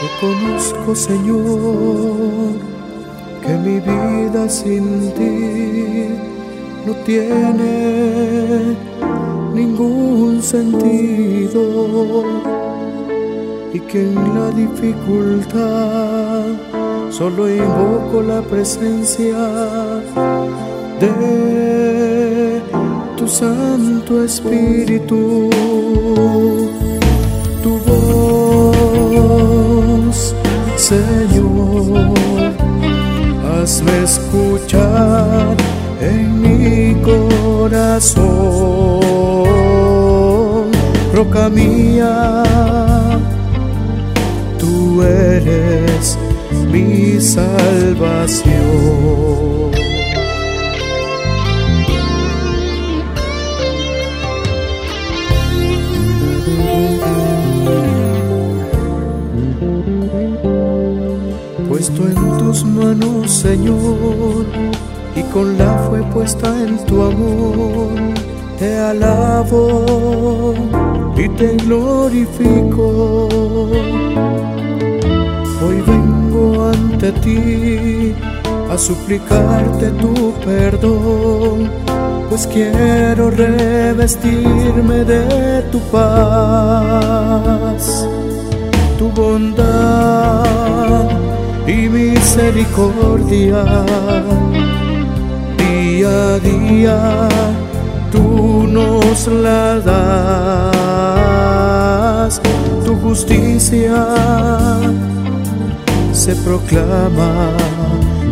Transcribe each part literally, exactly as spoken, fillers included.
Reconozco, Señor, que mi vida sin ti no tiene ningún sentido y que en la dificultad solo invoco la presencia de tu Santo Espíritu. Tu voz, Señor, hazme escuchar en mi corazón. Roca mía, tú eres mi salvación. Puesto en tus manos, Señor, y con la fe puesta en tu amor, te alabo y te glorifico. Hoy vengo ante ti a suplicarte tu perdón, pues quiero revestirme de tu paz, tu bondad y misericordia. Día a día tú nos la das, tu justicia se proclama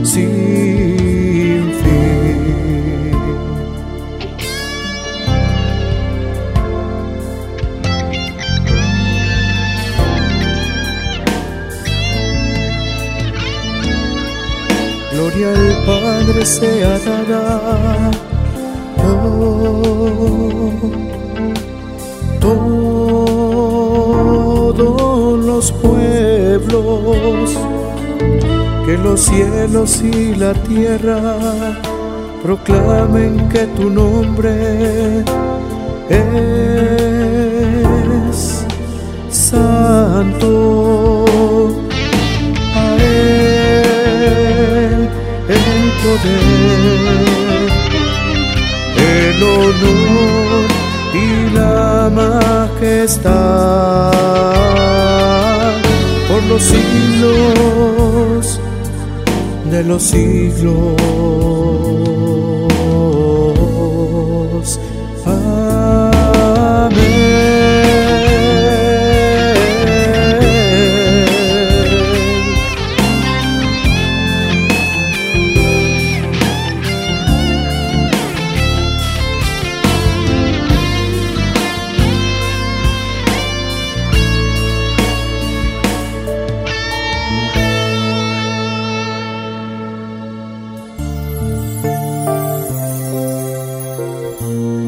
sin fin. Gloria al Padre sea dada, oh, todos los pueblos, que los cielos y la tierra proclamen que tu nombre es santo. A Él el poder, el honor y la majestad por los siglos de los siglos. Thank you.